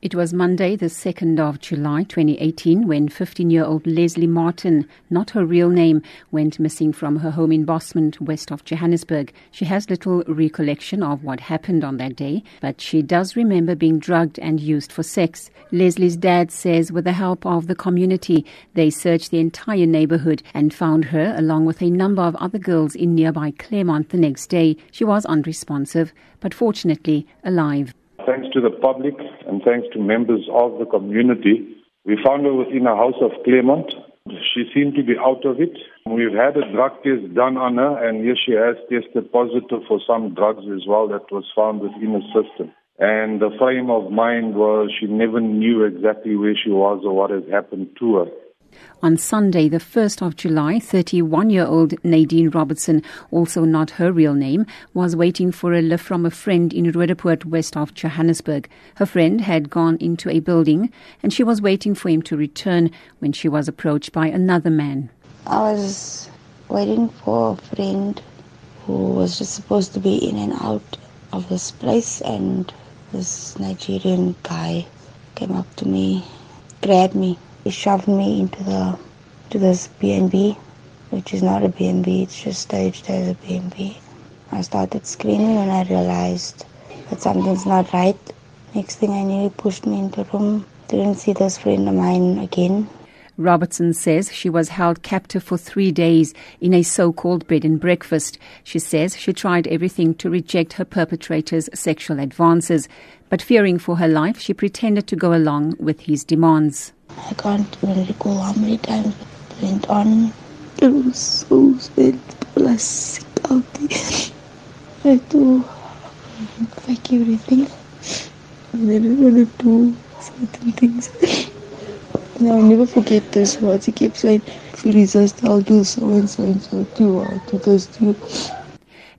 It was Monday, the 2nd of July 2018, when 15-year-old Leslie Martin, not her real name, went missing from her home in Bosman, west of Johannesburg. She has little recollection of what happened on that day, but she does remember being drugged and used for sex. Leslie's dad says with the help of the community, they searched the entire neighborhood and found her along with a number of other girls in nearby Claremont the next day. She was unresponsive, but fortunately alive. Thanks to the public and thanks to members of the community, we found her within a house of Claremont. She seemed to be out of it. We've had a drug test done on her, and yes, she has tested positive for some drugs as well that was found within her system. And the frame of mind was she never knew exactly where she was or what had happened to her. On Sunday, the 1st of July, 31-year-old Nadine Robertson, also not her real name, was waiting for a lift from a friend in Ruedeport, west of Johannesburg. Her friend had gone into a building and she was waiting for him to return when she was approached by another man. I was waiting for a friend who was just supposed to be in and out of this place, and this Nigerian guy came up to me, grabbed me. He shoved me into this B&B, which is not a B&B, it's just staged as a B&B. I started screaming and I realized that something's not right. Next thing I knew, he pushed me into the room. Didn't see this friend of mine again. Robertson says she was held captive for 3 days in a so-called bed and breakfast. She says she tried everything to reject her perpetrator's sexual advances, but fearing for her life, she pretended to go along with his demands. I can't even recall how many times it went on. It was so sad. People are sick out there. I had to fuck everything. I didn't want to do certain things. I'll never forget those words. He kept saying, if you resist, I'll do so and so too, I'll do this too.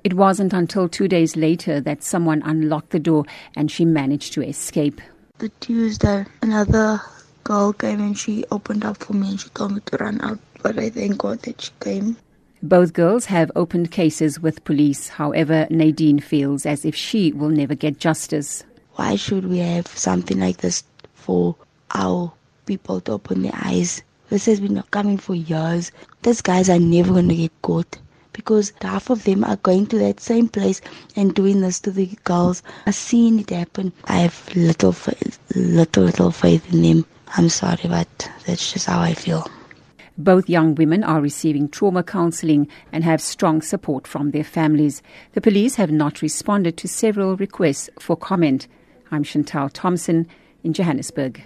It wasn't until 2 days later that someone unlocked the door and she managed to escape. The Tuesday, another girl came and she opened up for me and she told me to run out, but I thank God that she came. Both girls have opened cases with police. However, Nadine feels as if she will never get justice. Why should we have something like this for our people to open their eyes? This has been coming for years. These guys are never going to get caught because half of them are going to that same place and doing this to the girls. I've seen it happen. I have little faith in them. I'm sorry, but that's just how I feel. Both young women are receiving trauma counselling and have strong support from their families. The police have not responded to several requests for comment. I'm Chantal Thompson in Johannesburg.